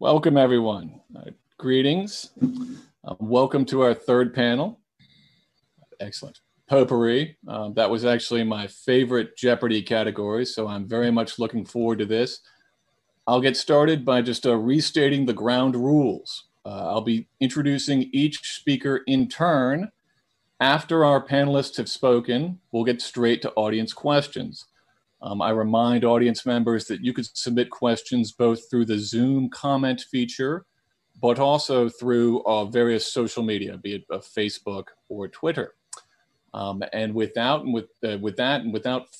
Welcome, everyone. Greetings. Welcome to our third panel. Excellent. Potpourri. That was actually my favorite Jeopardy category, so I'm very much looking forward to this. I'll get started by just restating the ground rules. I'll be introducing each speaker in turn. After our panelists have spoken, we'll get straight to audience questions. I remind audience members that you could submit questions both through the Zoom comment feature, but also through various social media, be it Facebook or Twitter. And without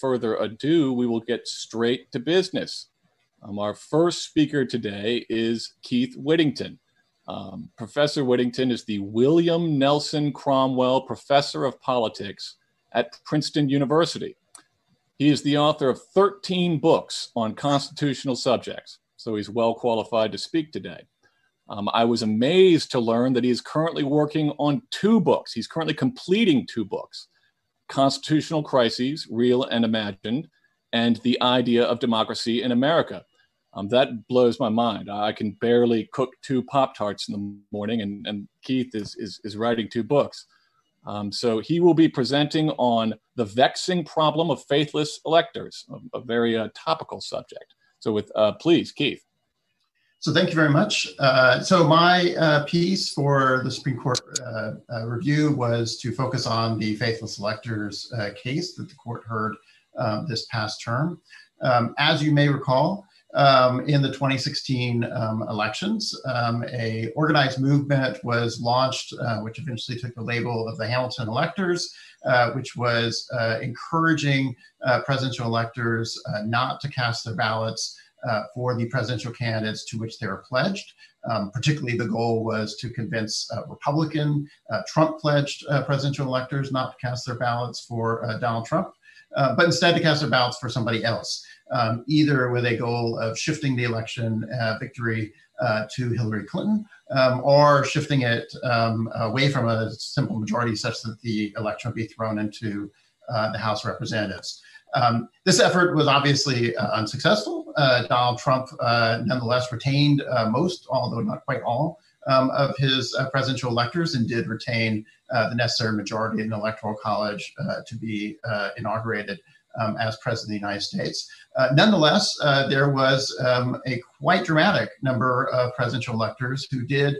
further ado, we will get straight to business. Our first speaker today is Keith Whittington. Professor Whittington is the William Nelson Cromwell Professor of Politics at Princeton University. He is the author of 13 books on constitutional subjects, so he's well qualified to speak today. I was amazed to learn that he is currently working on two books. He's currently completing two books, Constitutional Crises, Real and Imagined, and The Idea of Democracy in America. That blows my mind. I can barely cook two Pop-Tarts in the morning, and Keith is writing two books. So he will be presenting on the vexing problem of faithless electors, a very topical subject. So please, Keith. So thank you very much. So my piece for the Supreme Court review was to focus on the faithless electors case that the court heard this past term. As you may recall, in the 2016 elections, an organized movement was launched, which eventually took the label of the Hamilton electors, which was encouraging presidential electors not to cast their ballots for the presidential candidates to which they were pledged. Particularly, the goal was to convince Republican, Trump-pledged presidential electors not to cast their ballots for Donald Trump, but instead to cast their ballots for somebody else. Either with a goal of shifting the election victory to Hillary Clinton or shifting it away from a simple majority such that the election would be thrown into the House of Representatives. This effort was obviously unsuccessful. Donald Trump nonetheless retained most, although not quite all, of his presidential electors and did retain the necessary majority in the Electoral College to be inaugurated as President of the United States. Nonetheless, there was a quite dramatic number of presidential electors who did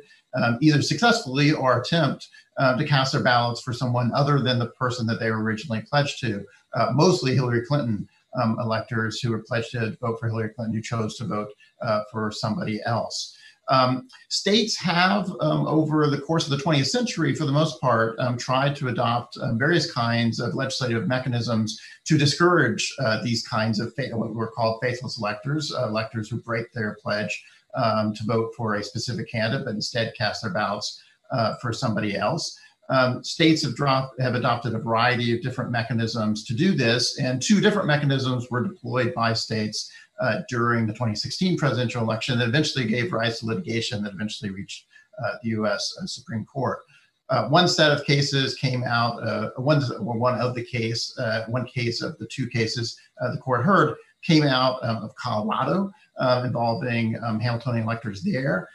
either successfully or attempt to cast their ballots for someone other than the person that they were originally pledged to, mostly Hillary Clinton electors who were pledged to vote for Hillary Clinton who chose to vote for somebody else. States have, over the course of the 20th century, for the most part, tried to adopt various kinds of legislative mechanisms to discourage these kinds of what were called faithless electors, electors who break their pledge to vote for a specific candidate, but instead cast their ballots for somebody else. States have adopted a variety of different mechanisms to do this, and two different mechanisms were deployed by states during the 2016 presidential election that eventually gave rise to litigation that eventually reached the U.S. Supreme Court. One set of cases came out, one case of the two cases the court heard came out of Colorado involving Hamiltonian electors there.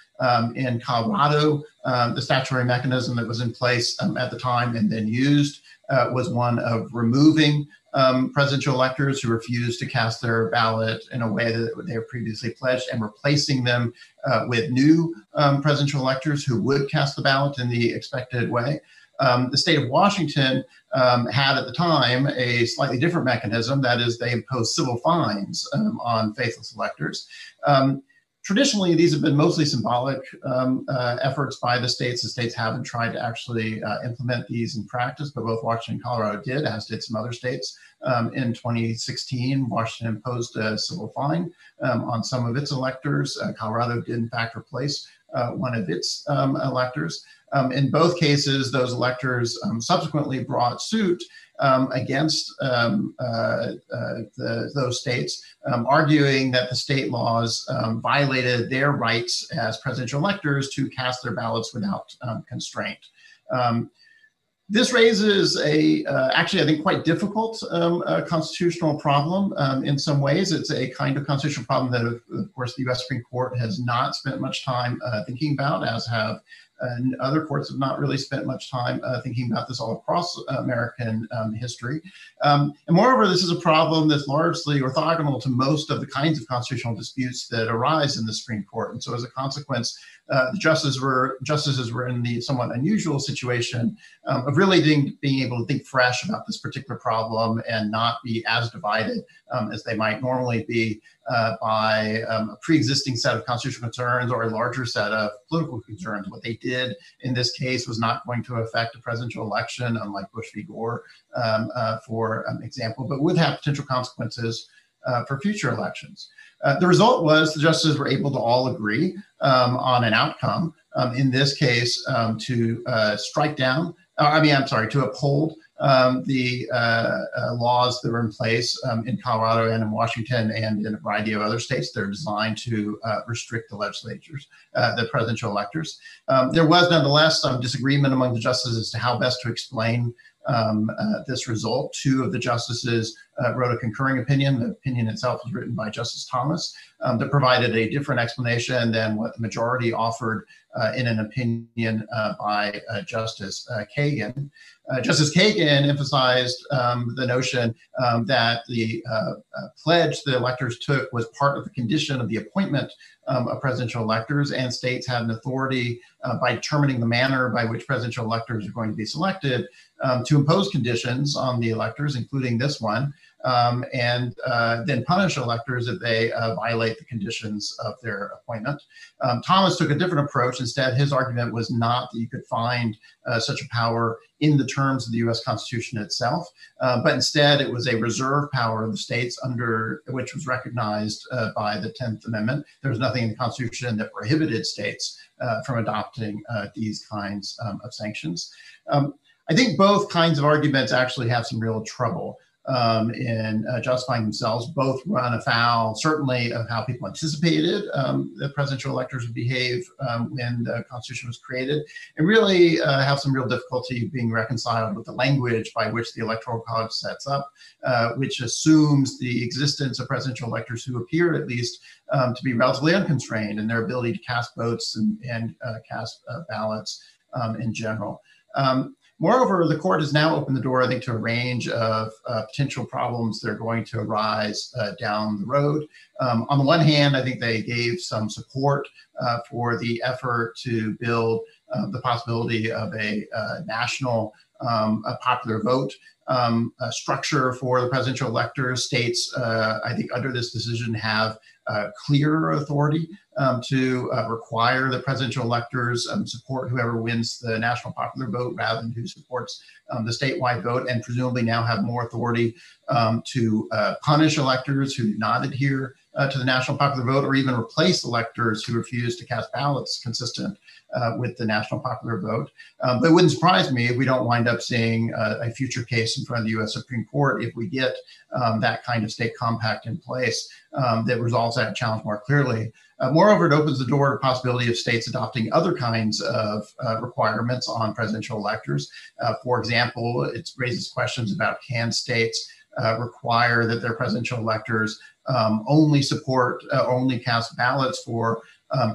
In Colorado, the statutory mechanism that was in place at the time and then used was one of removing presidential electors who refused to cast their ballot in a way that they were previously pledged and replacing them with new presidential electors who would cast the ballot in the expected way. The state of Washington had at the time a slightly different mechanism, that is they imposed civil fines on faithless electors. Traditionally, these have been mostly symbolic efforts by the states. The states haven't tried to actually implement these in practice, but both Washington and Colorado did, as did some other states. In 2016, Washington imposed a civil fine on some of its electors. Colorado did, in fact, replace one of its electors. In both cases, those electors subsequently brought suit against those states, arguing that the state laws violated their rights as presidential electors to cast their ballots without constraint. This raises a, actually, I think, quite difficult constitutional problem in some ways. It's a kind of constitutional problem that, of course, the U.S. Supreme Court has not spent much time thinking about, as have other courts have not really spent much time thinking about this all across American history. And moreover, this is a problem that's largely orthogonal to most of the kinds of constitutional disputes that arise in the Supreme Court. And so as a consequence, the justices were in the somewhat unusual situation of really being able to think fresh about this particular problem and not be as divided as they might normally be by a pre-existing set of constitutional concerns or a larger set of political concerns. What they did in this case was not going to affect a presidential election, unlike Bush v. Gore, for example, but would have potential consequences for future elections. The result was the justices were able to all agree on an outcome, in this case, to uphold the laws that were in place in Colorado and in Washington and in a variety of other states that are designed to restrict the legislatures, the presidential electors. There was nonetheless some disagreement among the justices as to how best to explain this result. Two of the justices wrote a concurring opinion. The opinion itself was written by Justice Thomas that provided a different explanation than what the majority offered in an opinion by Justice Kagan. Justice Kagan emphasized the notion that the pledge the electors took was part of the condition of the appointment of presidential electors, and states had an authority by determining the manner by which presidential electors are going to be selected to impose conditions on the electors, including this one, and then punish electors if they violate the conditions of their appointment. Thomas took a different approach. Instead, his argument was not that you could find such a power in the terms of the U.S. Constitution itself, but instead it was a reserve power of the states under which was recognized by the 10th Amendment. There was nothing in the Constitution that prohibited states from adopting these kinds of sanctions. I think both kinds of arguments actually have some real trouble in justifying themselves. Both run afoul, certainly, of how people anticipated the presidential electors would behave when the Constitution was created, and really have some real difficulty being reconciled with the language by which the Electoral College sets up, which assumes the existence of presidential electors who appear, at least, to be relatively unconstrained in their ability to cast votes and cast ballots in general. Moreover, the court has now opened the door, I think, to a range of potential problems that are going to arise down the road. On the one hand, I think they gave some support for the effort to build the possibility of a national a popular vote a structure for the presidential electors. States, I think, under this decision have clearer authority to require the presidential electors support whoever wins the national popular vote rather than who supports the statewide vote, and presumably now have more authority to punish electors who do not adhere to the national popular vote, or even replace electors who refuse to cast ballots consistent with the national popular vote. But it wouldn't surprise me if we don't wind up seeing a future case in front of the U.S. Supreme Court if we get that kind of state compact in place that resolves that challenge more clearly. Moreover, it opens the door to the possibility of states adopting other kinds of requirements on presidential electors. For example, it raises questions about can states require that their presidential electors only cast ballots for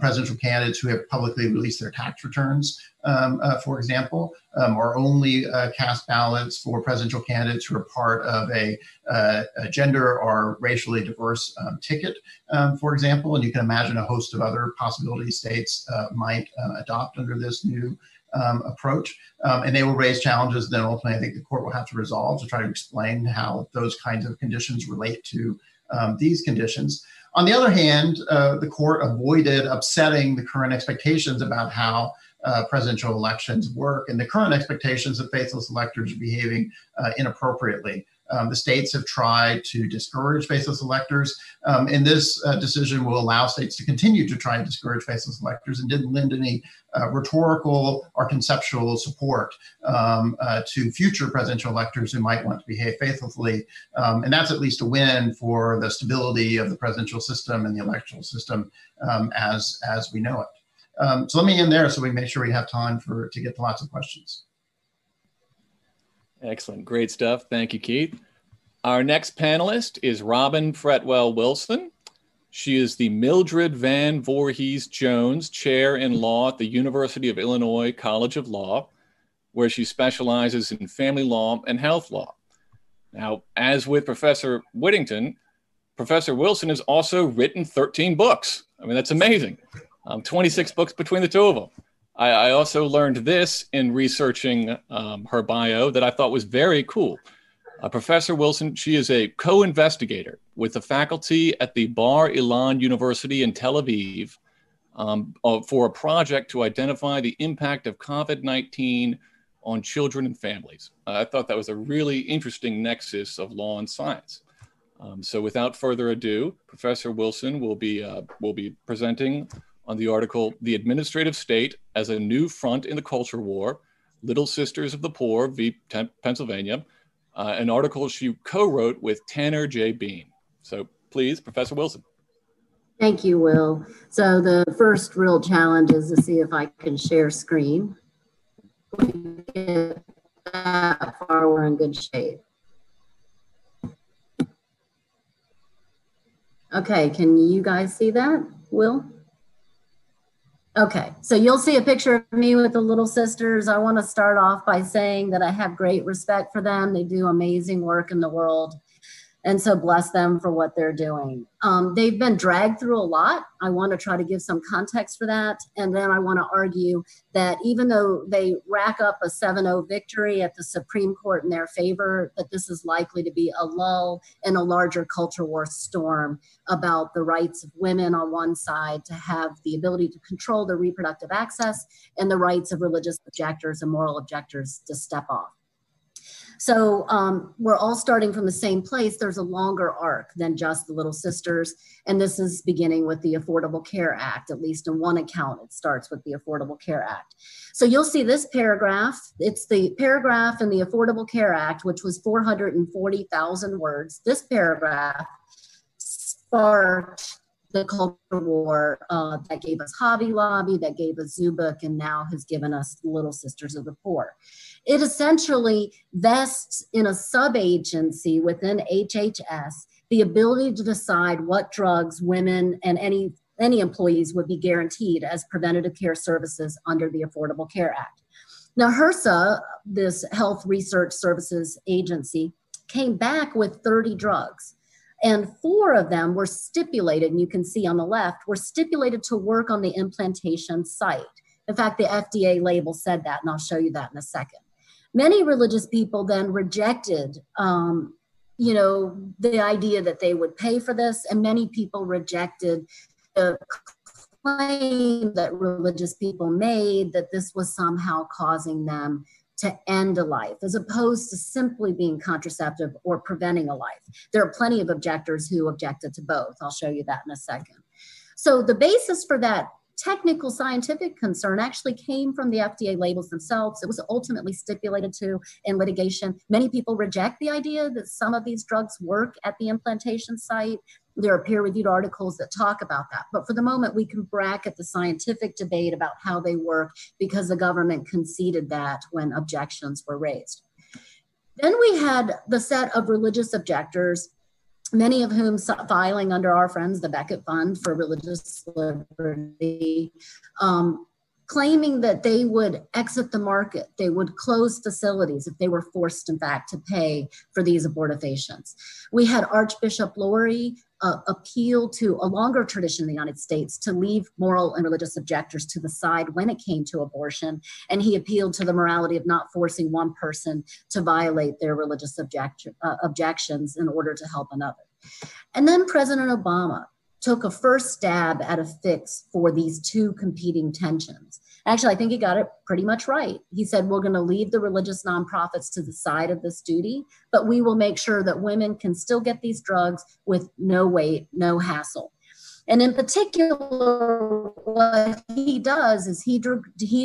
presidential candidates who have publicly released their tax returns, for example, or only cast ballots for presidential candidates who are part of a gender or racially diverse ticket, for example. And you can imagine a host of other possibilities states might adopt under this new approach. And they will raise challenges that ultimately I think the court will have to resolve to try to explain how those kinds of conditions relate to these conditions. On the other hand, the court avoided upsetting the current expectations about how presidential elections work and the current expectations that faithless electors are behaving inappropriately. The states have tried to discourage faithless electors, and this decision will allow states to continue to try and discourage faithless electors, and didn't lend any rhetorical or conceptual support to future presidential electors who might want to behave faithfully. And that's at least a win for the stability of the presidential system and the electoral system as we know it. So let me end there so we make sure we have time to get to lots of questions. Excellent. Great stuff. Thank you, Keith. Our next panelist is Robin Fretwell Wilson. She is the Mildred Van Voorhees Jones Chair in Law at the University of Illinois College of Law, where she specializes in family law and health law. Now, as with Professor Whittington, Professor Wilson has also written 13 books. I mean, that's amazing. 26 books between the two of them. I also learned this in researching her bio that I thought was very cool. Professor Wilson, she is a co-investigator with the faculty at the Bar Ilan University in Tel Aviv for a project to identify the impact of COVID-19 on children and families. I thought that was a really interesting nexus of law and science. So without further ado, Professor Wilson will be presenting on the article, The Administrative State as a New Front in the Culture War, Little Sisters of the Poor v. Pennsylvania, an article she co-wrote with Tanner J. Bean. So please, Professor Wilson. Thank you, Will. So the first real challenge is to see if I can share screen. If we get that far, we're in good shape. Okay, can you guys see that, Will? Okay, so you'll see a picture of me with the Little Sisters. I want to start off by saying that I have great respect for them. They do amazing work in the world, and so bless them for what they're doing. They've been dragged through a lot. I want to try to give some context for that, and then I want to argue that even though they rack up a 7-0 victory at the Supreme Court in their favor, that this is likely to be a lull in a larger culture war storm about the rights of women on one side to have the ability to control their reproductive access and the rights of religious objectors and moral objectors to step off. So we're all starting from the same place. There's a longer arc than just the Little Sisters. And this is beginning with the Affordable Care Act, at least in one account, it starts with the Affordable Care Act. So you'll see this paragraph. It's the paragraph in the Affordable Care Act, which was 440,000 words. This paragraph sparked the culture war that gave us Hobby Lobby, that gave us Zubik, and now has given us Little Sisters of the Poor. It essentially vests in a sub-agency within HHS the ability to decide what drugs women and any employees would be guaranteed as preventative care services under the Affordable Care Act. Now, HRSA, this Health Research Services Agency, came back with 30 drugs. And 4 of them were stipulated, and you can see on the left, were stipulated to work on the implantation site. In fact, the FDA label said that, and I'll show you that in a second. Many religious people then rejected, the idea that they would pay for this, and many people rejected the claim that religious people made that this was somehow causing them to end a life, as opposed to simply being contraceptive or preventing a life. There are plenty of objectors who objected to both. I'll show you that in a second. So the basis for that technical scientific concern actually came from the FDA labels themselves. It was ultimately stipulated to in litigation. Many people reject the idea that some of these drugs work at the implantation site. There are peer-reviewed articles that talk about that. But for the moment, we can bracket the scientific debate about how they work because the government conceded that when objections were raised. Then we had the set of religious objectors, many of whom filing under our friends, the Beckett Fund for Religious Liberty, claiming that they would exit the market, they would close facilities if they were forced, in fact, to pay for these abortifacients. We had Archbishop Lurie appeal to a longer tradition in the United States to leave moral and religious objectors to the side when it came to abortion, and he appealed to the morality of not forcing one person to violate their religious objections in order to help another. And then President Obama took a first stab at a fix for these two competing tensions. Actually, I think he got it pretty much right. He said, we're going to leave the religious nonprofits to the side of this duty, but we will make sure that women can still get these drugs with no wait, no hassle. And in particular, what he does is he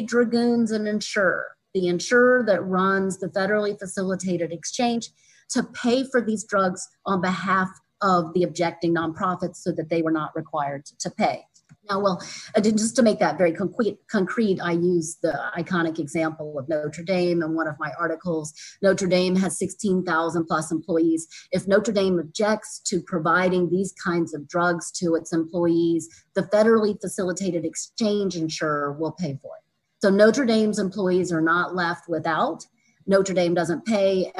dragoons an insurer, the insurer that runs the federally facilitated exchange, to pay for these drugs on behalf of the objecting nonprofits so that they were not required to pay. Now, well, just to make that very concrete, I use the iconic example of Notre Dame in one of my articles. Notre Dame has 16,000 plus employees. If Notre Dame objects to providing these kinds of drugs to its employees, the federally facilitated exchange insurer will pay for it. So Notre Dame's employees are not left without. Notre Dame doesn't pay.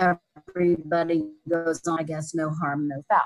Everybody goes on, I guess, no harm, no foul.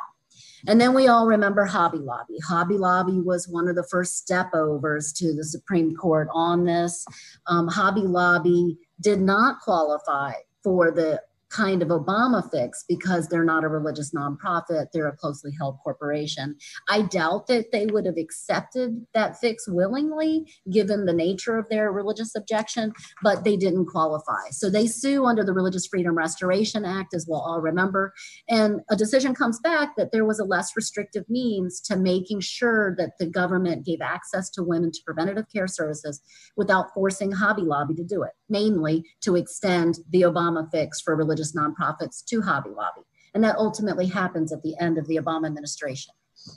And then we all remember Hobby Lobby. Hobby Lobby was one of the first step overs to the Supreme Court on this. Hobby Lobby did not qualify for the kind of Obama fix because they're not a religious nonprofit. They're a closely held corporation. I doubt that they would have accepted that fix willingly, given the nature of their religious objection, but they didn't qualify. So they sue under the Religious Freedom Restoration Act, as we'll all remember. And a decision comes back that there was a less restrictive means to making sure that the government gave access to women to preventative care services without forcing Hobby Lobby to do it, namely to extend the Obama fix for religious nonprofits to Hobby Lobby. And that ultimately happens at the end of the Obama administration.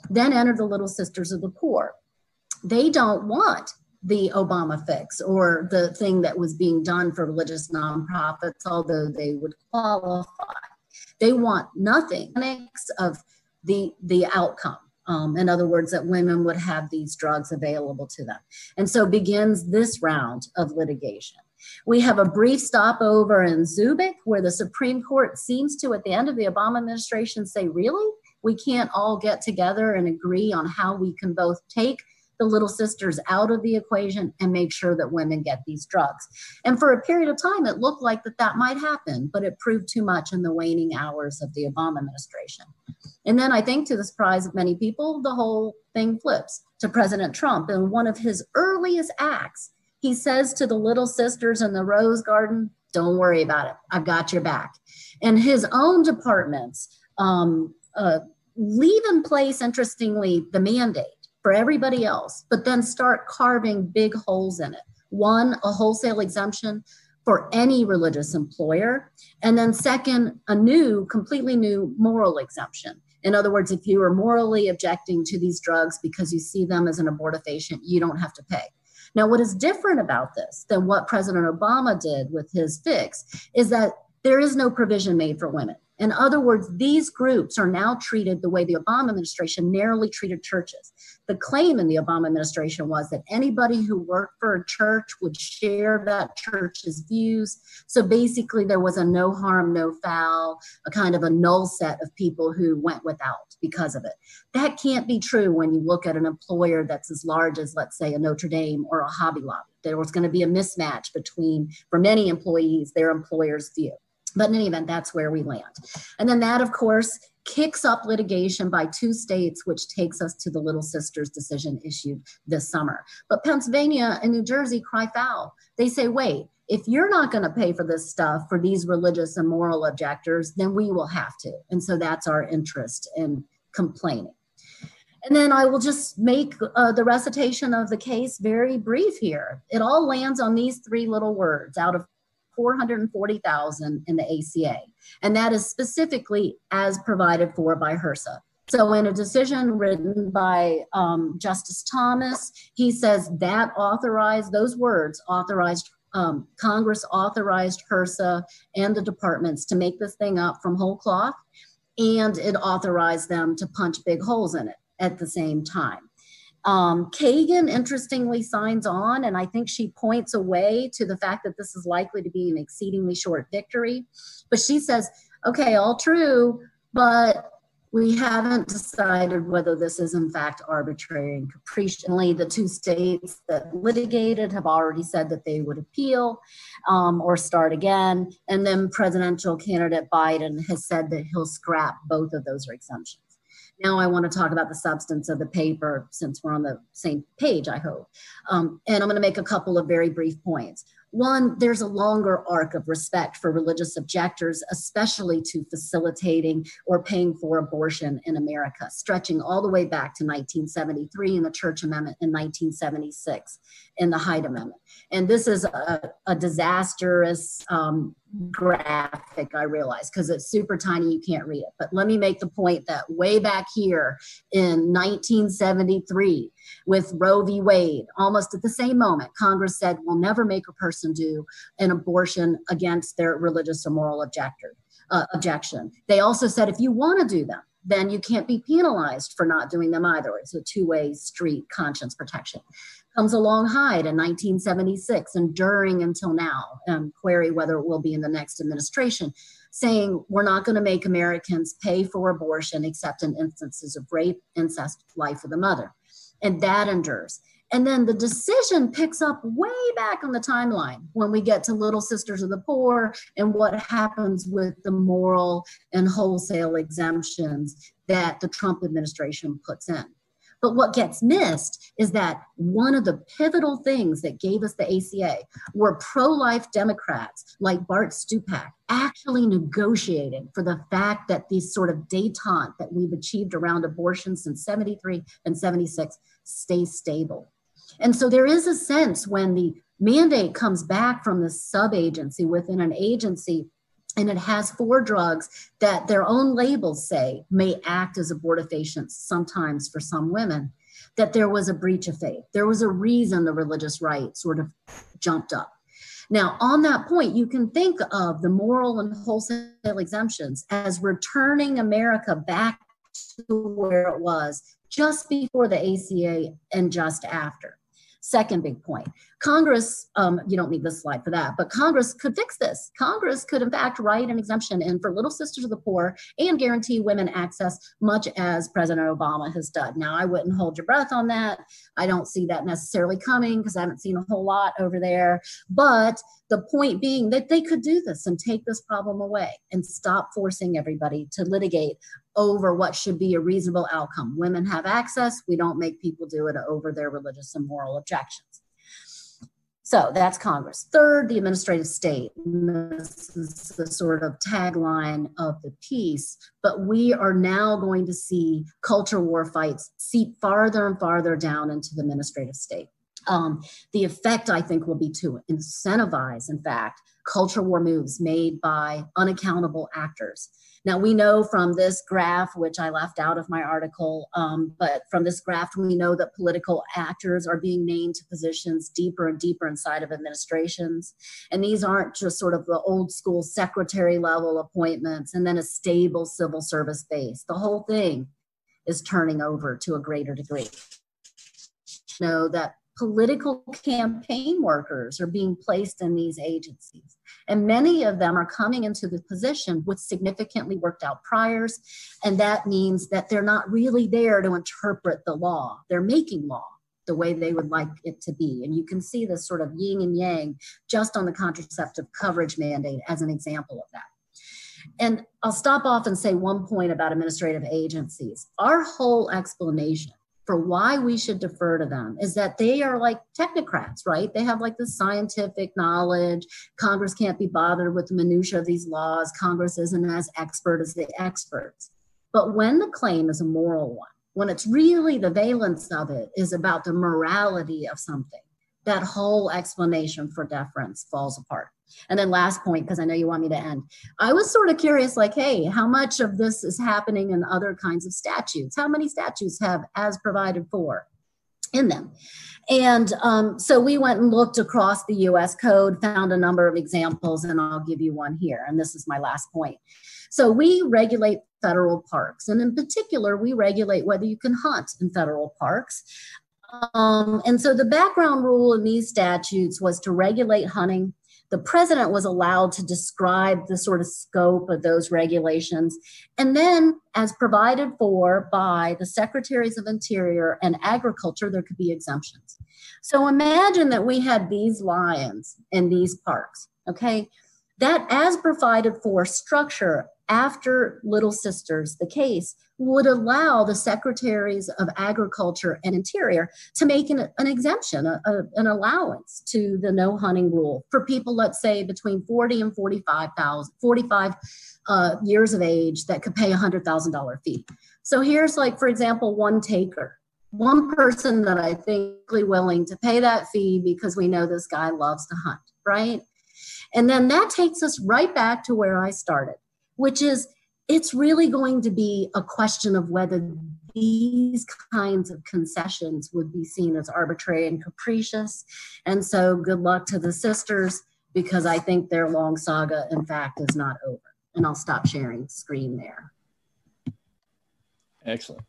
Then enter the Little Sisters of the Poor. They don't want the Obama fix or the thing that was being done for religious nonprofits, although they would qualify. They want nothing of the outcome. In other words, that women would have these drugs available to them. And so begins this round of litigation. We have a brief stopover in Zubik, where the Supreme Court seems to, at the end of the Obama administration, say, really, we can't all get together and agree on how we can both take the Little Sisters out of the equation and make sure that women get these drugs. And for a period of time, it looked like that might happen, but it proved too much in the waning hours of the Obama administration. And then I think, to the surprise of many people, the whole thing flips to President Trump. And one of his earliest acts, he says to the Little Sisters in the Rose Garden, don't worry about it, I've got your back. And his own departments leave in place, interestingly, the mandate for everybody else, but then start carving big holes in it. One, a wholesale exemption for any religious employer. And then second, a new, completely new moral exemption. In other words, if you are morally objecting to these drugs because you see them as an abortifacient, you don't have to pay. Now, what is different about this than what President Obama did with his fix is that there is no provision made for women. In other words, these groups are now treated the way the Obama administration narrowly treated churches. The claim in the Obama administration was that anybody who worked for a church would share that church's views. So basically there was a no harm, no foul, a kind of a null set of people who went without because of it. That can't be true when you look at an employer that's as large as, let's say, a Notre Dame or a Hobby Lobby. There was going to be a mismatch between, for many employees, their employer's view. But in any event, that's where we land. And then that, of course, kicks up litigation by two states, which takes us to the Little Sisters decision issued this summer. But Pennsylvania and New Jersey cry foul. They say, wait, if you're not going to pay for this stuff for these religious and moral objectors, then we will have to. And so that's our interest in complaining. And then I will just make the recitation of the case very brief here. It all lands on these three little words out of 440,000 in the ACA. And that is specifically as provided for by HRSA. So in a decision written by Justice Thomas, he says that Congress authorized HRSA and the departments to make this thing up from whole cloth, and it authorized them to punch big holes in it at the same time. Kagan, interestingly, signs on, and I think she points away to the fact that this is likely to be an exceedingly short victory. But she says, okay, all true, but we haven't decided whether this is in fact arbitrary and capricious. The two states that litigated have already said that they would appeal or start again. And then presidential candidate Biden has said that he'll scrap both of those exemptions. Now I want to talk about the substance of the paper, since we're on the same page, I hope. And I'm going to make a couple of very brief points. One, there's a longer arc of respect for religious objectors, especially to facilitating or paying for abortion in America, stretching all the way back to 1973 in the Church Amendment and 1976 in the Hyde Amendment. And this is a disastrous graphic, I realize, because it's super tiny, you can't read it. But let me make the point that way back here in 1973, With Roe v. Wade, almost at the same moment, Congress said, we'll never make a person do an abortion against their religious or moral objection. They also said, if you want to do them, then you can't be penalized for not doing them either. It's a two-way street, conscience protection. Comes along Hyde in 1976, enduring until now, query whether it will be in the next administration, saying we're not going to make Americans pay for abortion except in instances of rape, incest, life of the mother. And that endures. And then the decision picks up way back on the timeline when we get to Little Sisters of the Poor and what happens with the moral and wholesale exemptions that the Trump administration puts in. But what gets missed is that one of the pivotal things that gave us the ACA were pro-life Democrats like Bart Stupak actually negotiating for the fact that these sort of detente that we've achieved around abortion since 73 and 76 stay stable. And so there is a sense when the mandate comes back from the sub-agency within an agency and it has four drugs that their own labels say may act as abortifacients sometimes for some women, that there was a breach of faith. There was a reason the religious right sort of jumped up. Now, on that point, you can think of the moral and wholesale exemptions as returning America back to where it was just before the ACA and just after. Second big point, Congress, you don't need this slide for that, but Congress could fix this. Congress could in fact write an exemption in for Little Sisters of the Poor and guarantee women access, much as President Obama has done. Now, I wouldn't hold your breath on that. I don't see that necessarily coming because I haven't seen a whole lot over there. But the point being that they could do this and take this problem away and stop forcing everybody to litigate over what should be a reasonable outcome. Women have access. We don't make people do it over their religious and moral objections. So that's Congress. Third, the administrative state. This is the sort of tagline of the piece, but we are now going to see culture war fights seep farther and farther down into the administrative state. The effect, I think, will be to incentivize, in fact, culture war moves made by unaccountable actors. Now, we know from this graph, which I left out of my article, but from this graph, we know that political actors are being named to positions deeper and deeper inside of administrations. And these aren't just sort of the old school secretary level appointments and then a stable civil service base. The whole thing is turning over to a greater degree. Know that political campaign workers are being placed in these agencies. And many of them are coming into the position with significantly worked out priors. And that means that they're not really there to interpret the law. They're making law the way they would like it to be. And you can see this sort of yin and yang just on the contraceptive coverage mandate as an example of that. And I'll stop off and say one point about administrative agencies. Our whole explanation for why we should defer to them is that they are like technocrats, right? They have like the scientific knowledge. Congress can't be bothered with the minutia of these laws. Congress isn't as expert as the experts. But when the claim is a moral one, when it's really the valence of it is about the morality of something, that whole explanation for deference falls apart. And then last point, because I know you want me to end. I was sort of curious, like, hey, how much of this is happening in other kinds of statutes? How many statutes have as provided for in them? And so we went and looked across the U.S. Code, found a number of examples, and I'll give you one here. And this is my last point. So we regulate federal parks. And in particular, we regulate whether you can hunt in federal parks. And so the background rule in these statutes was to regulate hunting. The president was allowed to describe the sort of scope of those regulations. And then as provided for by the secretaries of Interior and Agriculture, there could be exemptions. So imagine that we had these lions in these parks, okay? That as provided for structure after Little Sisters, the case, would allow the secretaries of Agriculture and Interior to make an exemption, an allowance to the no hunting rule for people, let's say, between 40 and 45 years of age that could pay a $100,000 fee. So here's like, for example, one taker, one person that I think is willing to pay that fee because we know this guy loves to hunt, right? And then that takes us right back to where I started, which is it's really going to be a question of whether these kinds of concessions would be seen as arbitrary and capricious. And so good luck to the sisters, because I think their long saga, in fact, is not over. And I'll stop sharing the screen there. Excellent.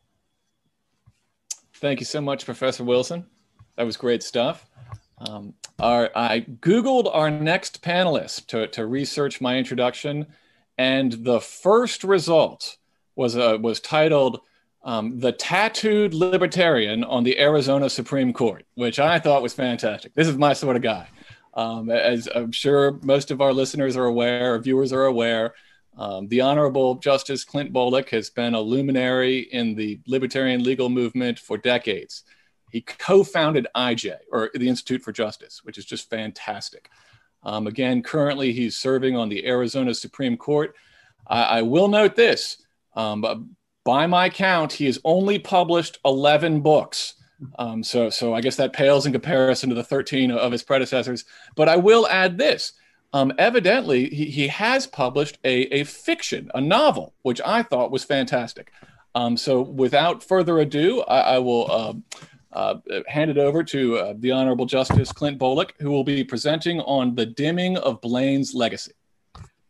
Thank you so much, Professor Wilson. That was great stuff. I Googled our next panelist to research my introduction, and the first result was titled The Tattooed Libertarian on the Arizona Supreme Court, which I thought was fantastic. This is my sort of guy. As I'm sure most of our listeners are aware, or viewers are aware, the Honorable Justice Clint Bolick has been a luminary in the libertarian legal movement for decades. He co-founded IJ, or the Institute for Justice, which is just fantastic. Again, currently he's serving on the Arizona Supreme Court. I will note this, by my count, he has only published 11 books. So I guess that pales in comparison to the 13 of his predecessors. But I will add this, evidently he has published a fiction, a novel, which I thought was fantastic. So without further ado, I will hand it over to the Honorable Justice Clint Bolick, who will be presenting on the dimming of Blaine's legacy.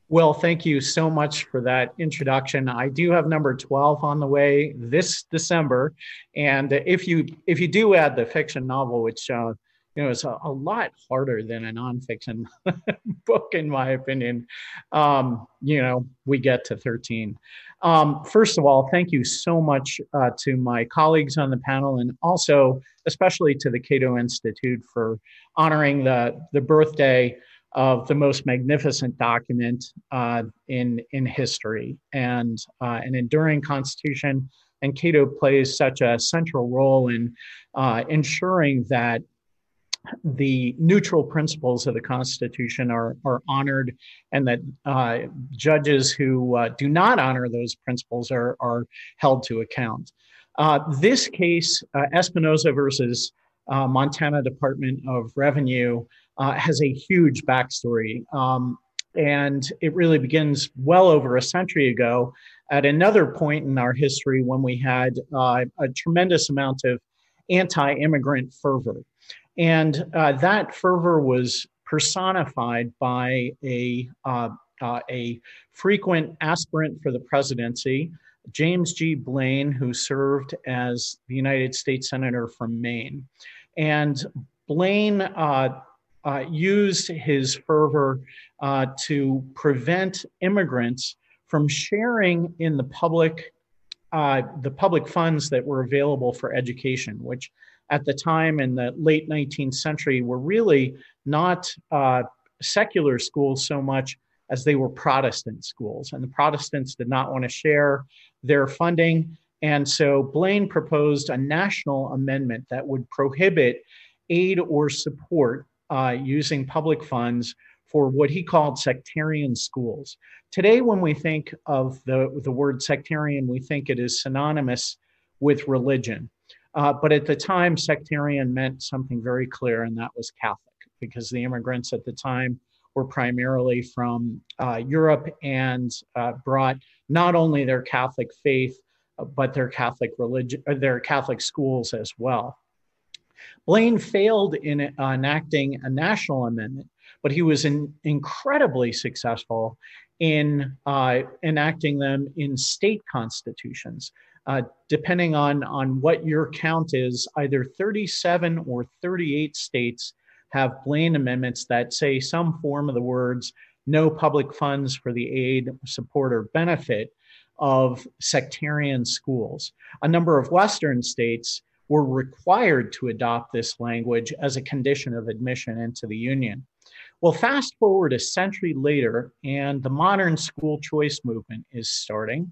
Well, thank you so much for that introduction. I do have number 12 on the way this December, and if you do add the fiction novel, which you know is a lot harder than a nonfiction book, in my opinion, you know, we get to 13. First of all, thank you so much to my colleagues on the panel, and also especially to the Cato Institute for honoring the birthday of the most magnificent document in history, and an enduring constitution. And Cato plays such a central role in ensuring that the neutral principles of the Constitution are honored, and that judges who do not honor those principles are held to account. This case, Espinoza versus Montana Department of Revenue, has a huge backstory. And it really begins well over a century ago at another point in our history when we had a tremendous amount of anti-immigrant fervor. And that fervor was personified by a frequent aspirant for the presidency, James G. Blaine, who served as the United States Senator from Maine. And Blaine used his fervor to prevent immigrants from sharing in the public funds that were available for education, which at the time in the late 19th century were really not secular schools so much as they were Protestant schools. And the Protestants did not want to share their funding. And so Blaine proposed a national amendment that would prohibit aid or support using public funds for what he called sectarian schools. Today, when we think of the word sectarian, we think it is synonymous with religion. But at the time, sectarian meant something very clear, and that was Catholic, because the immigrants at the time were primarily from Europe and brought not only their Catholic faith, but their Catholic religion, their Catholic schools as well. Blaine failed in enacting a national amendment, but he was incredibly successful in enacting them in state constitutions. Depending on what your count is, either 37 or 38 states have Blaine amendments that say some form of the words, no public funds for the aid, support, or benefit of sectarian schools. A number of Western states were required to adopt this language as a condition of admission into the Union. Well, fast forward a century later, and the modern school choice movement is starting,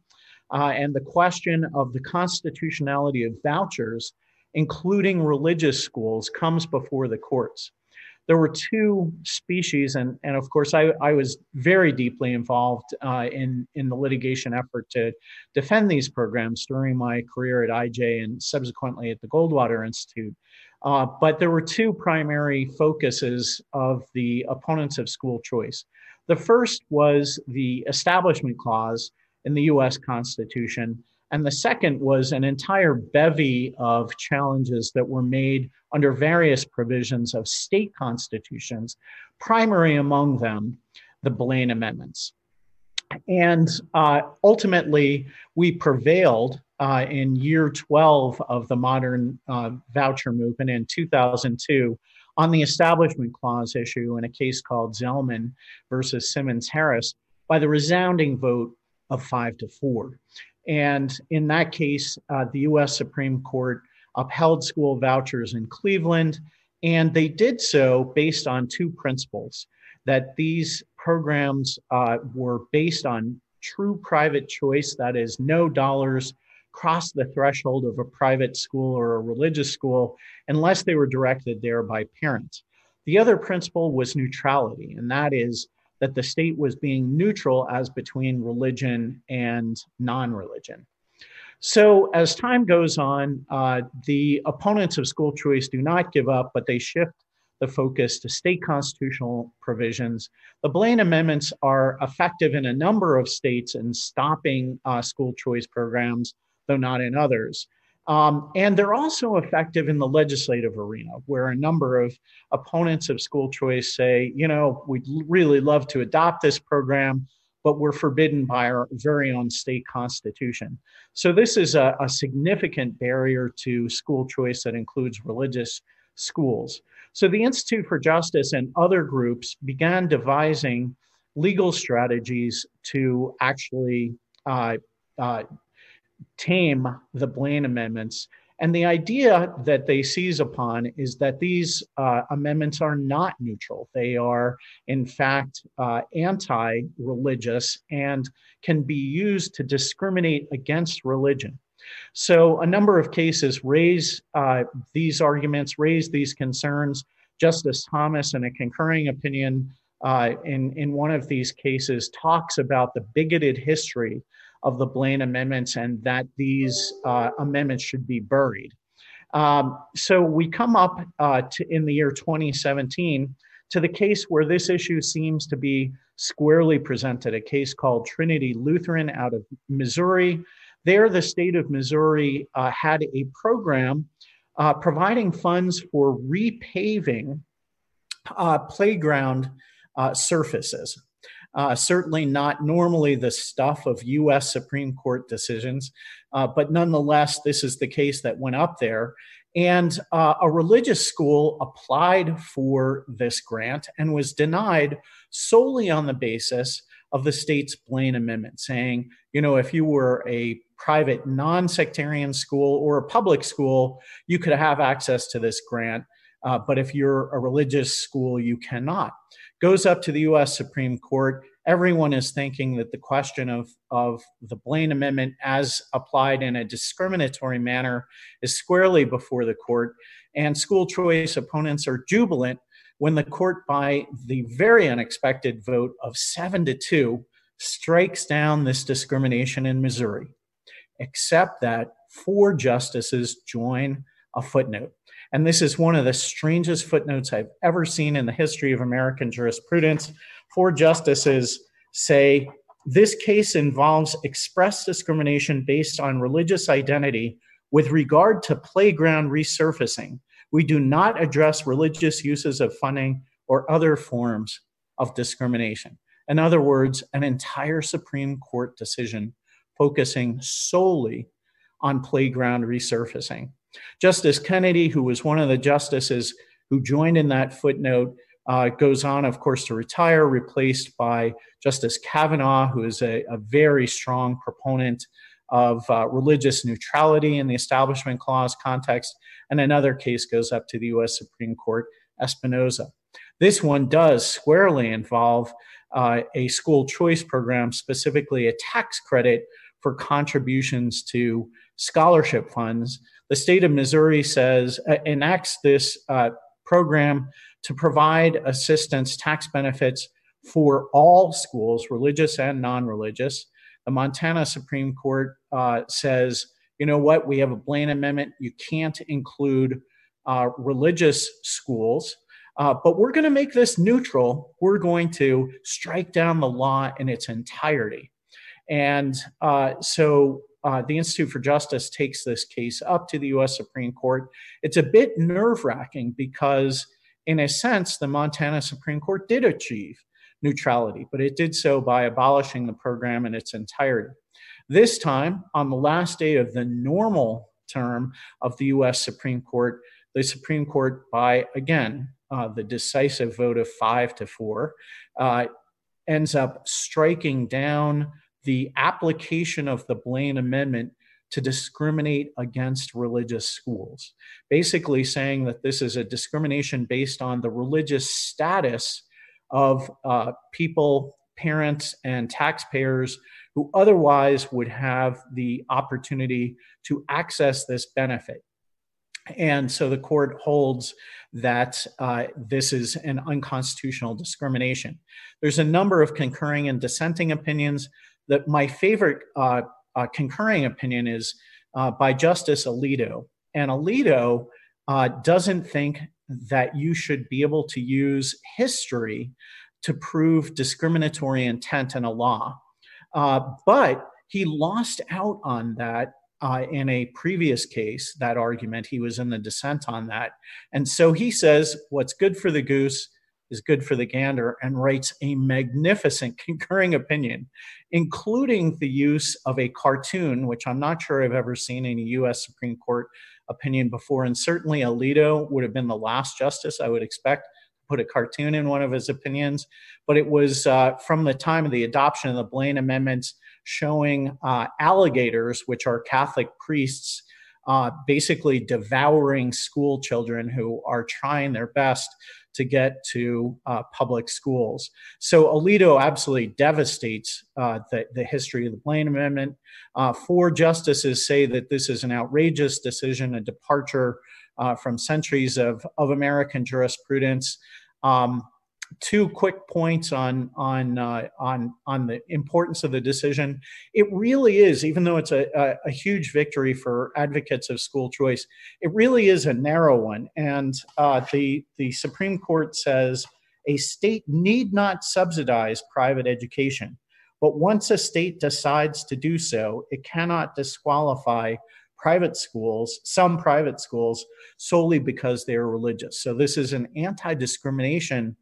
and the question of the constitutionality of vouchers, including religious schools, comes before the courts. There were two species, and of course, I was very deeply involved in the litigation effort to defend these programs during my career at IJ and subsequently at the Goldwater Institute. But there were two primary focuses of the opponents of school choice. The first was the Establishment Clause in the U.S. Constitution, And the second was an entire bevy of challenges that were made under various provisions of state constitutions, primary among them, the Blaine amendments. And ultimately, we prevailed in year 12 of the modern voucher movement in 2002 on the Establishment Clause issue in a case called Zellman versus Simmons-Harris by the resounding vote of 5-4. And in that case, the U.S. Supreme Court upheld school vouchers in Cleveland, and they did so based on two principles, that these programs were based on true private choice, that is, no dollars crossed the threshold of a private school or a religious school unless they were directed there by parents. The other principle was neutrality, and that is that the state was being neutral as between religion and non-religion. So as time goes on, the opponents of school choice do not give up, but they shift the focus to state constitutional provisions. The Blaine amendments are effective in a number of states in stopping school choice programs, though not in others. And they're also effective in the legislative arena, where a number of opponents of school choice say, you know, we'd really love to adopt this program, but we're forbidden by our very own state constitution. So this is a significant barrier to school choice that includes religious schools. So the Institute for Justice and other groups began devising legal strategies to actually tame the Blaine amendments. And the idea that they seize upon is that these amendments are not neutral. They are, in fact, anti-religious and can be used to discriminate against religion. So a number of cases raise these arguments, raise these concerns. Justice Thomas, in a concurring opinion in one of these cases, talks about the bigoted history of the Blaine amendments and that these amendments should be buried. So we come up in the year 2017 to the case where this issue seems to be squarely presented, a case called Trinity Lutheran out of Missouri. There, the state of Missouri had a program providing funds for repaving playground surfaces. Certainly not normally the stuff of U.S. Supreme Court decisions, but nonetheless, this is the case that went up there. And a religious school applied for this grant and was denied solely on the basis of the state's Blaine amendment, saying, you know, if you were a private non-sectarian school or a public school, you could have access to this grant, but if you're a religious school, you cannot. Goes up to the U.S. Supreme Court. Everyone is thinking that the question of the Blaine amendment as applied in a discriminatory manner is squarely before the court, and school choice opponents are jubilant when the court, by the very unexpected vote of 7-2, strikes down this discrimination in Missouri, except that 4 justices join a footnote. And this is one of the strangest footnotes I've ever seen in the history of American jurisprudence. 4 justices say, this case involves express discrimination based on religious identity with regard to playground resurfacing. We do not address religious uses of funding or other forms of discrimination. In other words, an entire Supreme Court decision focusing solely on playground resurfacing. Justice Kennedy, who was one of the justices who joined in that footnote, goes on, of course, to retire, replaced by Justice Kavanaugh, who is a very strong proponent of religious neutrality in the Establishment Clause context, and another case goes up to the U.S. Supreme Court, Espinoza. This one does squarely involve a school choice program, specifically a tax credit for contributions to scholarship funds. The state of Missouri says, enacts this program to provide assistance, tax benefits for all schools, religious and non-religious. The Montana Supreme Court says, you know what, we have a Blaine amendment. You can't include religious schools, but we're going to make this neutral. We're going to strike down the law in its entirety. And so the Institute for Justice takes this case up to the U.S. Supreme Court. It's a bit nerve-wracking because, in a sense, the Montana Supreme Court did achieve neutrality, but it did so by abolishing the program in its entirety. This time, on the last day of the normal term of the U.S. Supreme Court, the Supreme Court, by, again, the decisive vote of 5-4, ends up striking down the application of the Blaine Amendment to discriminate against religious schools, basically saying that this is a discrimination based on the religious status of people, parents, and taxpayers who otherwise would have the opportunity to access this benefit. And so the court holds that this is an unconstitutional discrimination. There's a number of concurring and dissenting opinions. That my favorite concurring opinion is by Justice Alito. And Alito doesn't think that you should be able to use history to prove discriminatory intent in a law. But he lost out on that in a previous case, that argument. He was in the dissent on that. And so he says, what's good for the goose is good for the gander, and writes a magnificent concurring opinion, including the use of a cartoon, which I'm not sure I've ever seen in a U.S. Supreme Court opinion before. And certainly Alito would have been the last justice, I would expect, to put a cartoon in one of his opinions. But it was from the time of the adoption of the Blaine Amendments, showing alligators, which are Catholic priests, basically devouring school children who are trying their best to get to public schools. So Alito absolutely devastates the history of the Blaine Amendment. Four justices say that this is an outrageous decision, a departure from centuries of American jurisprudence. Two quick points on the importance of the decision. It really is, even though it's a huge victory for advocates of school choice, it really is a narrow one. And the Supreme Court says a state need not subsidize private education, but once a state decides to do so, it cannot disqualify private schools, some private schools, solely because they are religious. So this is an anti-discrimination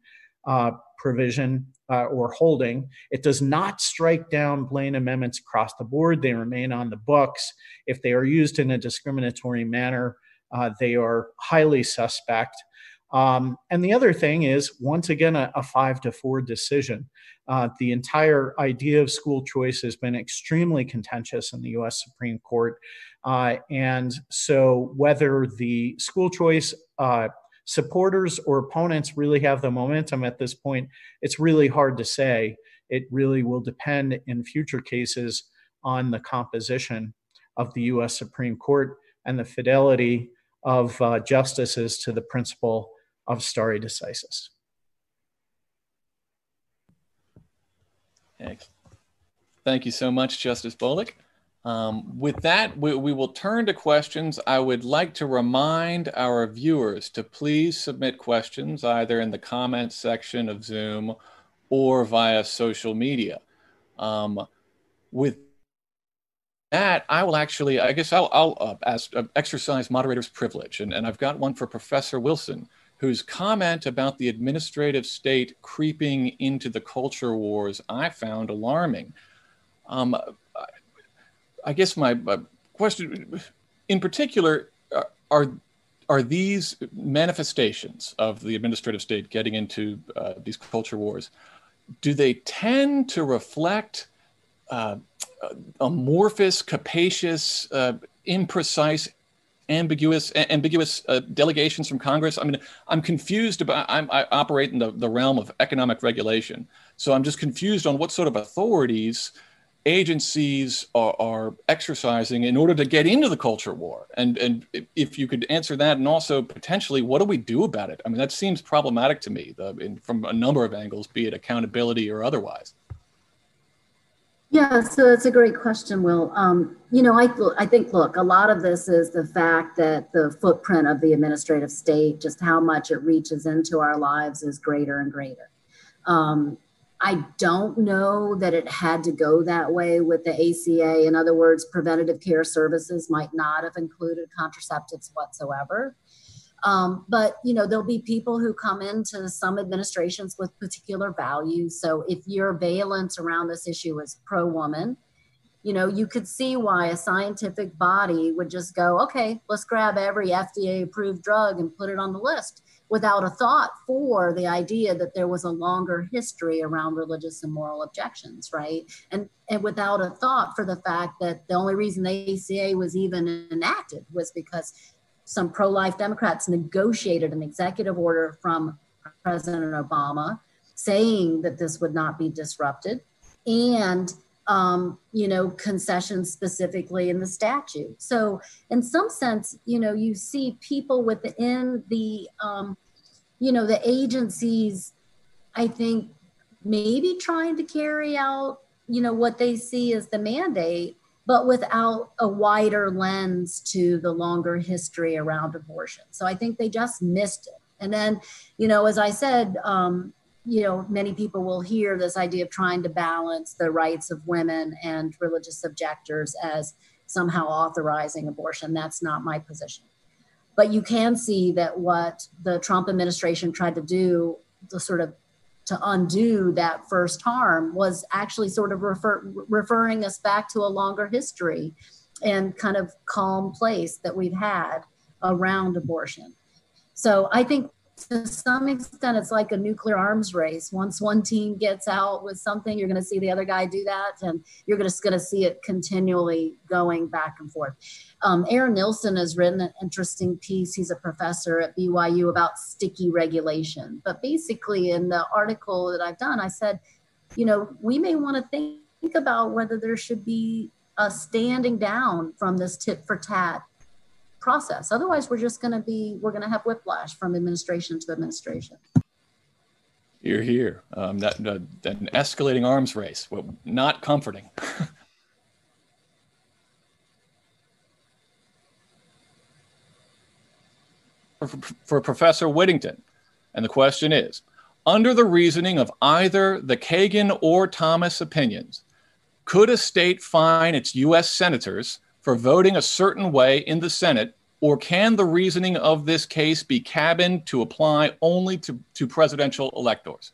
provision or holding. It does not strike down Blaine amendments across the board. They remain on the books. If they are used in a discriminatory manner, they are highly suspect. And the other thing is, once again, a 5-4 decision. The entire idea of school choice has been extremely contentious in the U.S. Supreme Court. And so whether the school choice supporters or opponents really have the momentum at this point, it's really hard to say. It really will depend in future cases on the composition of the U.S. Supreme Court and the fidelity of justices to the principle of stare decisis. Excellent. Thank you so much, Justice Bolick. With that, we will turn to questions. I would like to remind our viewers to please submit questions either in the comments section of Zoom or via social media. With that, I will actually, I guess I'll exercise moderator's privilege. And I've got one for Professor Wilson, whose comment about the administrative state creeping into the culture wars I found alarming. I guess my question in particular, are these manifestations of the administrative state getting into these culture wars, do they tend to reflect amorphous, capacious, imprecise, ambiguous delegations from Congress? I mean, I'm confused about, I operate in the realm of economic regulation. So I'm just confused on what sort of authorities agencies are exercising in order to get into the culture war. And if you could answer that, and also potentially, what do we do about it? I mean, that seems problematic to me from a number of angles, be it accountability or otherwise. Yeah, so that's a great question, Will. You know, I think, look, a lot of this is the fact that the footprint of the administrative state, just how much it reaches into our lives, is greater and greater. I don't know that it had to go that way with the ACA. In other words, preventative care services might not have included contraceptives whatsoever. But, you know, there'll be people who come into some administrations with particular values. So if your valence around this issue is pro-woman, you know, you could see why a scientific body would just go, okay, let's grab every FDA approved drug and put it on the list without a thought for the idea that there was a longer history around religious and moral objections, right? And without a thought for the fact that the only reason the ACA was even enacted was because some pro-life Democrats negotiated an executive order from President Obama saying that this would not be disrupted, and you know, concessions specifically in the statute. So in some sense, you know, you see people within the, you know, the agencies, I think maybe trying to carry out, you know, what they see as the mandate, but without a wider lens to the longer history around abortion. So I think they just missed it. And then, you know, as I said, you know, many people will hear this idea of trying to balance the rights of women and religious objectors as somehow authorizing abortion. That's not my position. But you can see that what the Trump administration tried to do, the sort of to undo that first harm, was actually sort of referring us back to a longer history and kind of calm place that we've had around abortion. So I think to some extent, it's like a nuclear arms race. Once one team gets out with something, you're going to see the other guy do that, and you're just going to see it continually going back and forth. Aaron Nilsen has written an interesting piece. He's a professor at BYU about sticky regulation. But basically, in the article that I've done, I said, you know, we may want to think about whether there should be a standing down from this tit for tat process. Otherwise, we're going to have whiplash from administration to administration. You're here. That an escalating arms race. Well, not comforting. for Professor Whittington. And the question is, under the reasoning of either the Kagan or Thomas opinions, could a state fine its U.S. senators for voting a certain way in the Senate, or can the reasoning of this case be cabined to apply only to presidential electors?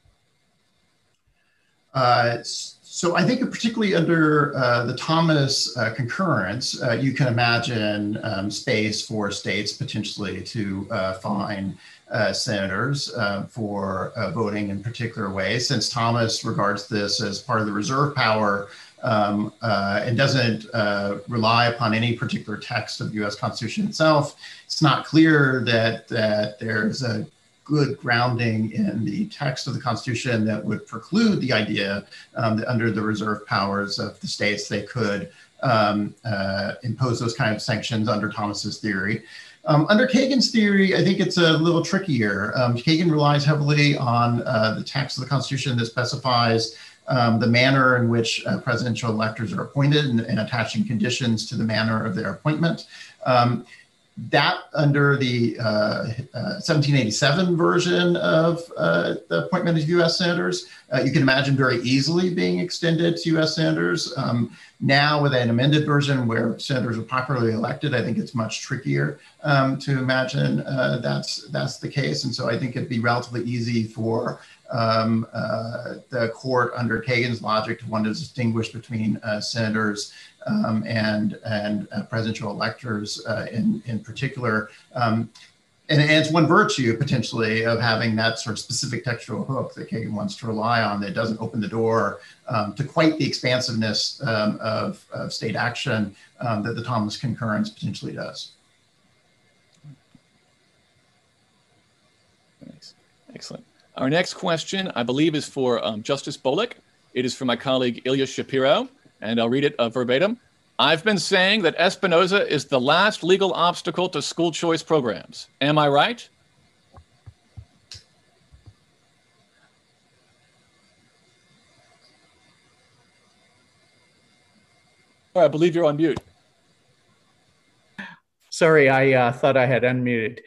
So I think particularly under the Thomas concurrence, you can imagine space for states potentially to fine senators for voting in particular ways, since Thomas regards this as part of the reserve power and doesn't rely upon any particular text of the U.S. Constitution itself. It's not clear that there's a good grounding in the text of the Constitution that would preclude the idea that under the reserve powers of the states, they could impose those kind of sanctions under Thomas's theory. Under Kagan's theory, I think it's a little trickier. Kagan relies heavily on the text of the Constitution that specifies the manner in which presidential electors are appointed and attaching conditions to the manner of their appointment. That under the 1787 version of the appointment of U.S. senators, you can imagine very easily being extended to U.S. senators. Now with an amended version where senators are popularly elected, I think it's much trickier to imagine that's the case. And so I think it'd be relatively easy for the court under Kagan's logic to want to distinguish between senators and presidential electors in particular. And it's one virtue potentially of having that sort of specific textual hook that Kagan wants to rely on that doesn't open the door to quite the expansiveness of state action that the Thomas concurrence potentially does. Thanks. Excellent. Our next question, I believe, is for Justice Bolick. It is from my colleague, Ilya Shapiro, and I'll read it verbatim. I've been saying that Espinoza is the last legal obstacle to school choice programs. Am I right? All right, I believe you're on mute. Sorry, I thought I had unmuted.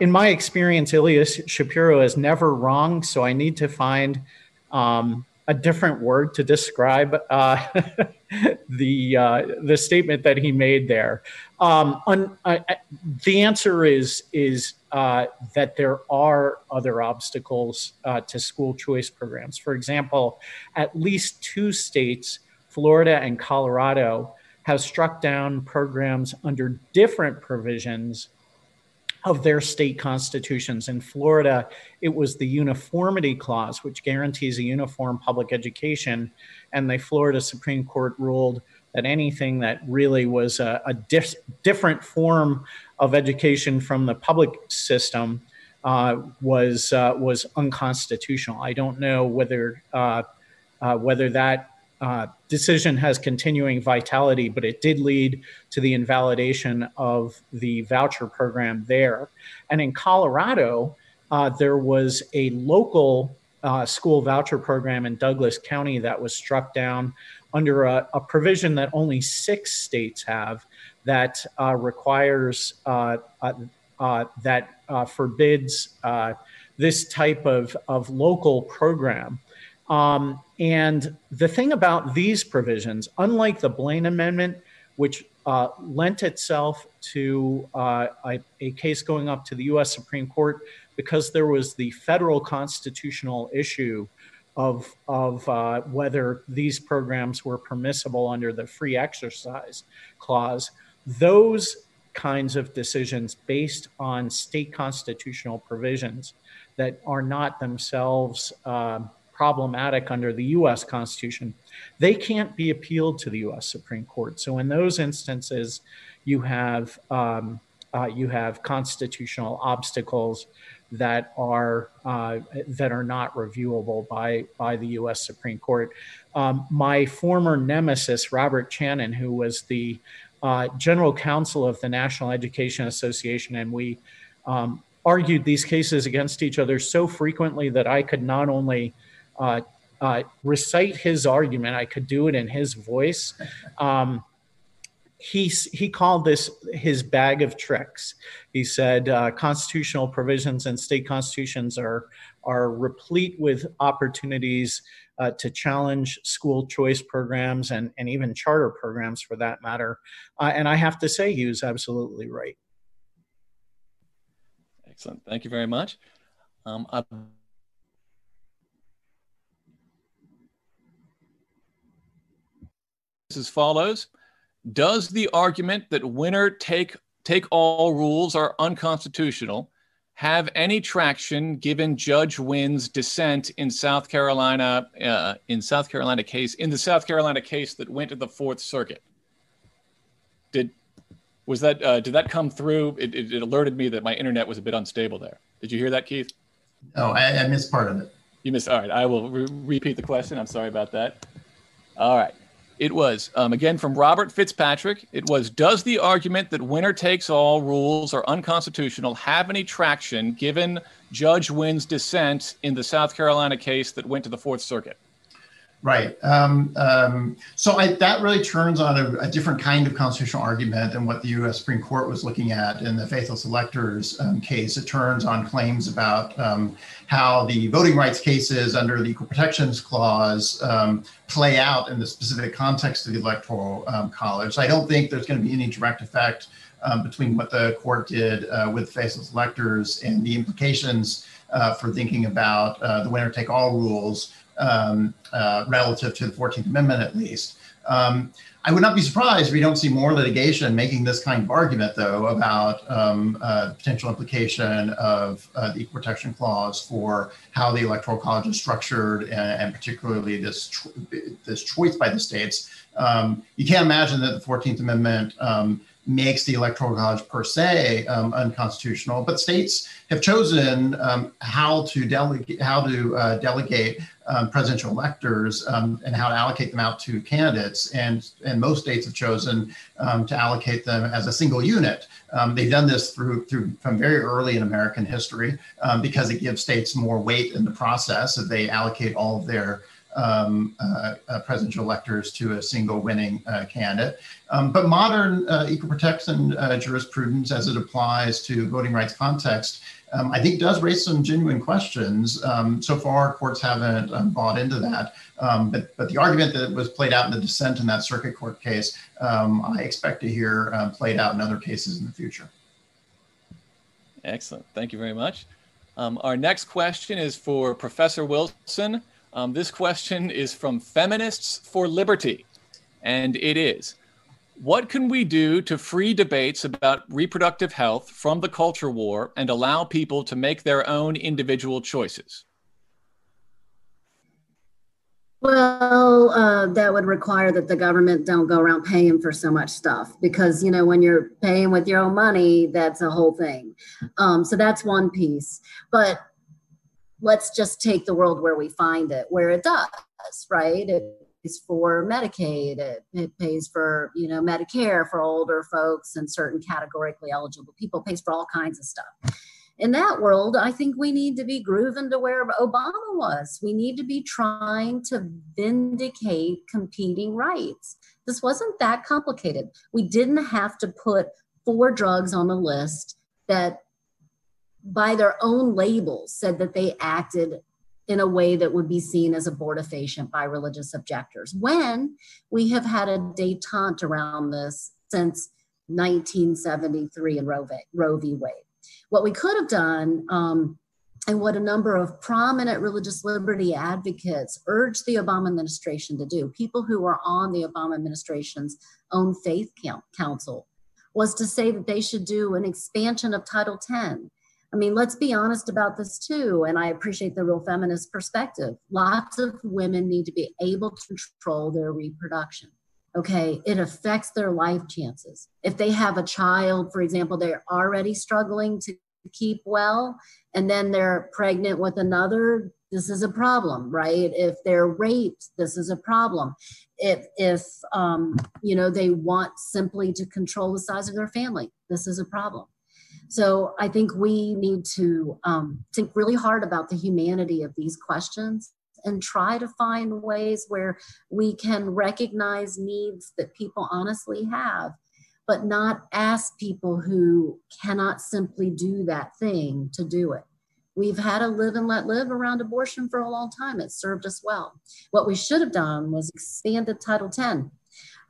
In my experience, Ilya Shapiro is never wrong, so I need to find a different word to describe the statement that he made there. The answer is that there are other obstacles to school choice programs. For example, at least two states, Florida and Colorado, have struck down programs under different provisions of their state constitutions. In Florida, it was the uniformity clause, which guarantees a uniform public education. And the Florida Supreme Court ruled that anything that really was a different form of education from the public system was unconstitutional. I don't know whether that decision has continuing vitality, but it did lead to the invalidation of the voucher program there. And in Colorado, there was a local school voucher program in Douglas County that was struck down under a provision that only 6 states have, that requires, that forbids this type of local program. And the thing about these provisions, unlike the Blaine Amendment, which lent itself to a case going up to the U.S. Supreme Court, because there was the federal constitutional issue of whether these programs were permissible under the Free Exercise Clause, those kinds of decisions based on state constitutional provisions that are not themselves problematic under the U.S. Constitution, they can't be appealed to the U.S. Supreme Court. So in those instances, you have constitutional obstacles that are not reviewable by the U.S. Supreme Court. My former nemesis, Robert Channon, who was the general counsel of the National Education Association, and we argued these cases against each other so frequently that I could not only recite his argument, I could do it in his voice. He called this his bag of tricks. He said constitutional provisions and state constitutions are replete with opportunities to challenge school choice programs and even charter programs for that matter. And I have to say he was absolutely right. Excellent. Thank you very much. As follows. Does the argument that winner-take-all rules are unconstitutional have any traction given Judge Wynn's dissent in South Carolina in the South Carolina case that went to the Fourth Circuit? Did that come through? It alerted me that my internet was a bit unstable there. Did you hear that, Keith? Oh, I missed part of it. You missed. All right, I will repeat the question. I'm sorry about that. All right. It was, again, from Robert Fitzpatrick. It was, does the argument that winner-takes-all rules are unconstitutional have any traction given Judge Wynn's dissent in the South Carolina case that went to the Fourth Circuit? Right. So that really turns on a different kind of constitutional argument than what the U.S. Supreme Court was looking at in the Faithless Electors case. It turns on claims about how the voting rights cases under the Equal Protections Clause play out in the specific context of the Electoral College. So I don't think there's going to be any direct effect between what the court did with Faithless Electors and the implications for thinking about the winner-take-all rules relative to the 14th Amendment, at least. I would not be surprised if we don't see more litigation making this kind of argument, though, about the potential implication of the Equal Protection Clause for how the Electoral College is structured, and particularly this choice by the states. You can't imagine that the 14th Amendment makes the Electoral College per se unconstitutional, but states have chosen how to delegate presidential electors and how to allocate them out to candidates, and most states have chosen to allocate them as a single unit. They've done this through from very early in American history because it gives states more weight in the process if they allocate all of their presidential electors to a single winning candidate. But modern equal protection jurisprudence, as it applies to voting rights context, I think does raise some genuine questions. So far, courts haven't bought into that. But the argument that was played out in the dissent in that circuit court case, I expect to hear played out in other cases in the future. Excellent. Thank you very much. Our next question is for Professor Wilson. This question is from Feminists for Liberty, and it is, what can we do to free debates about reproductive health from the culture war and allow people to make their own individual choices? Well, that would require that the government don't go around paying for so much stuff because, you know, when you're paying with your own money, that's a whole thing. So that's one piece. But let's just take the world where we find it, where it does, right? It pays for Medicaid, it pays for, you know, Medicare for older folks and certain categorically eligible people, pays for all kinds of stuff. In that world, I think we need to be grooving to where Obama was. We need to be trying to vindicate competing rights. This wasn't that complicated. We didn't have to put 4 drugs on the list that by their own labels said that they acted in a way that would be seen as abortifacient by religious objectors. When we have had a détente around this since 1973 in Roe v. Wade. What we could have done, and what a number of prominent religious liberty advocates urged the Obama administration to do, people who are on the Obama administration's own faith council, was to say that they should do an expansion of Title X. I mean, let's be honest about this too, and I appreciate the real feminist perspective. Lots of women need to be able to control their reproduction. Okay, it affects their life chances. If they have a child, for example, they're already struggling to keep well, and then they're pregnant with another, this is a problem, right? If they're raped, this is a problem. If you know, they want simply to control the size of their family, this is a problem. So I think we need to think really hard about the humanity of these questions and try to find ways where we can recognize needs that people honestly have, but not ask people who cannot simply do that thing to do it. We've had a live and let live around abortion for a long time. It served us well. What we should have done was expanded Title X.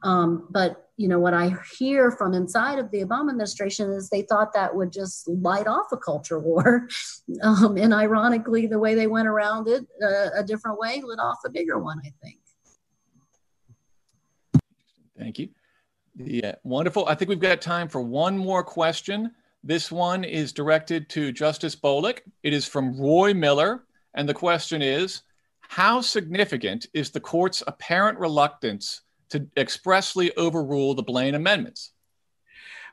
But you know, what I hear from inside of the Obama administration is they thought that would just light off a culture war. And ironically, the way they went around it a different way lit off a bigger one, I think. Thank you. Yeah, wonderful. I think we've got time for one more question. This one is directed to Justice Bolick. It is from Roy Miller. And the question is, how significant is the court's apparent reluctance to expressly overrule the Blaine amendments?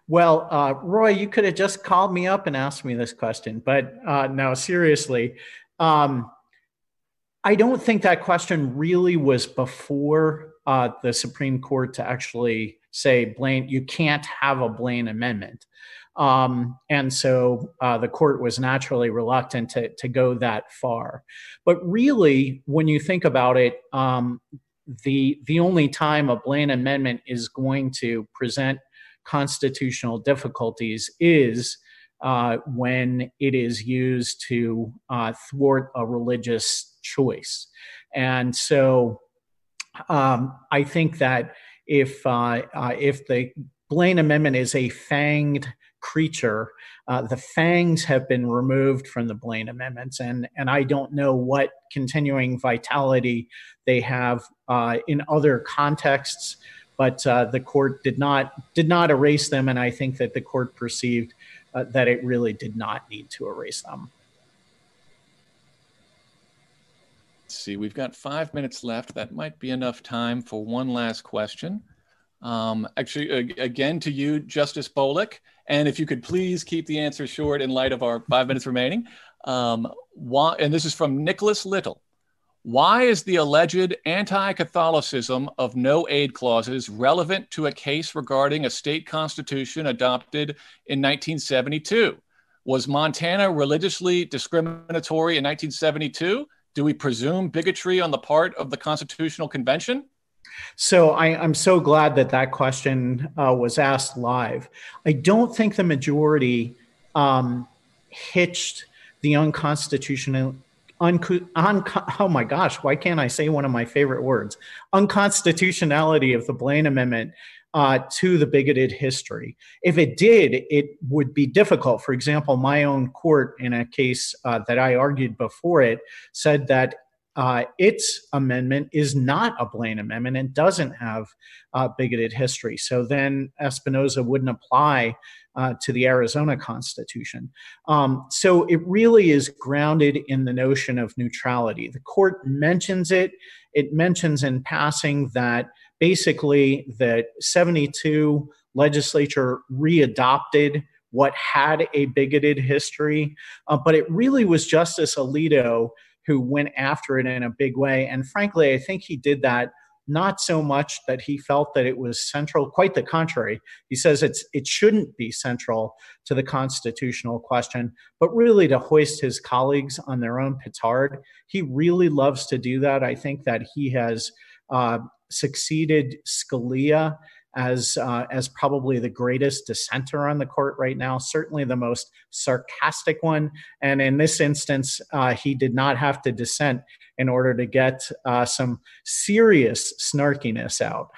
Well, Roy, you could have just called me up and asked me this question, but no, seriously. I don't think that question really was before the Supreme Court to actually say, Blaine, you can't have a Blaine amendment. And so the court was naturally reluctant to go that far. But really, when you think about it, the only time a Blaine amendment is going to present constitutional difficulties is when it is used to thwart a religious choice. And so I think that if the Blaine amendment is a fanged creature, the fangs have been removed from the Blaine amendments, and I don't know what continuing vitality they have in other contexts, but the court did not erase them, and I think that the court perceived that it really did not need to erase them. Let's see, we've got 5 minutes left. That might be enough time for one last question. Actually, again to you, Justice Bolick, and if you could please keep the answer short in light of our 5 minutes remaining. Why, and this is from Nicholas Little, why is the alleged anti-Catholicism of no aid clauses relevant to a case regarding a state constitution adopted in 1972? Was Montana religiously discriminatory in 1972? Do we presume bigotry on the part of the Constitutional Convention? So I'm so glad that that question was asked live. I don't think the majority hitched the unconstitutional, unconstitutionality of the Blaine Amendment to the bigoted history. If it did, it would be difficult. For example, my own court in a case that I argued before it said that its amendment is not a Blaine amendment and doesn't have bigoted history. So then Espinoza wouldn't apply to the Arizona Constitution. So it really is grounded in the notion of neutrality. The court mentions it. It mentions in passing that basically the 72 legislature readopted what had a bigoted history, but it really was Justice Alito who went after it in a big way. And frankly, I think he did that not so much that he felt that it was central, quite the contrary. He says it shouldn't be central to the constitutional question, but really to hoist his colleagues on their own petard. He really loves to do that. I think that he has succeeded Scalia as probably the greatest dissenter on the court right now, certainly the most sarcastic one. And in this instance, he did not have to dissent in order to get some serious snarkiness out.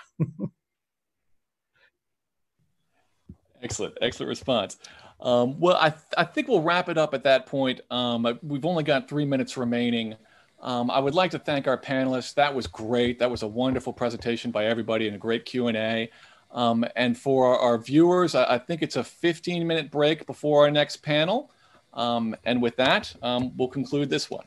Excellent, excellent response. Well, I think we'll wrap it up at that point. We've only got 3 minutes remaining. I would like to thank our panelists. That was great. That was a wonderful presentation by everybody and a great Q&A. And for our viewers, I think it's a 15-minute break before our next panel. And with that, we'll conclude this one.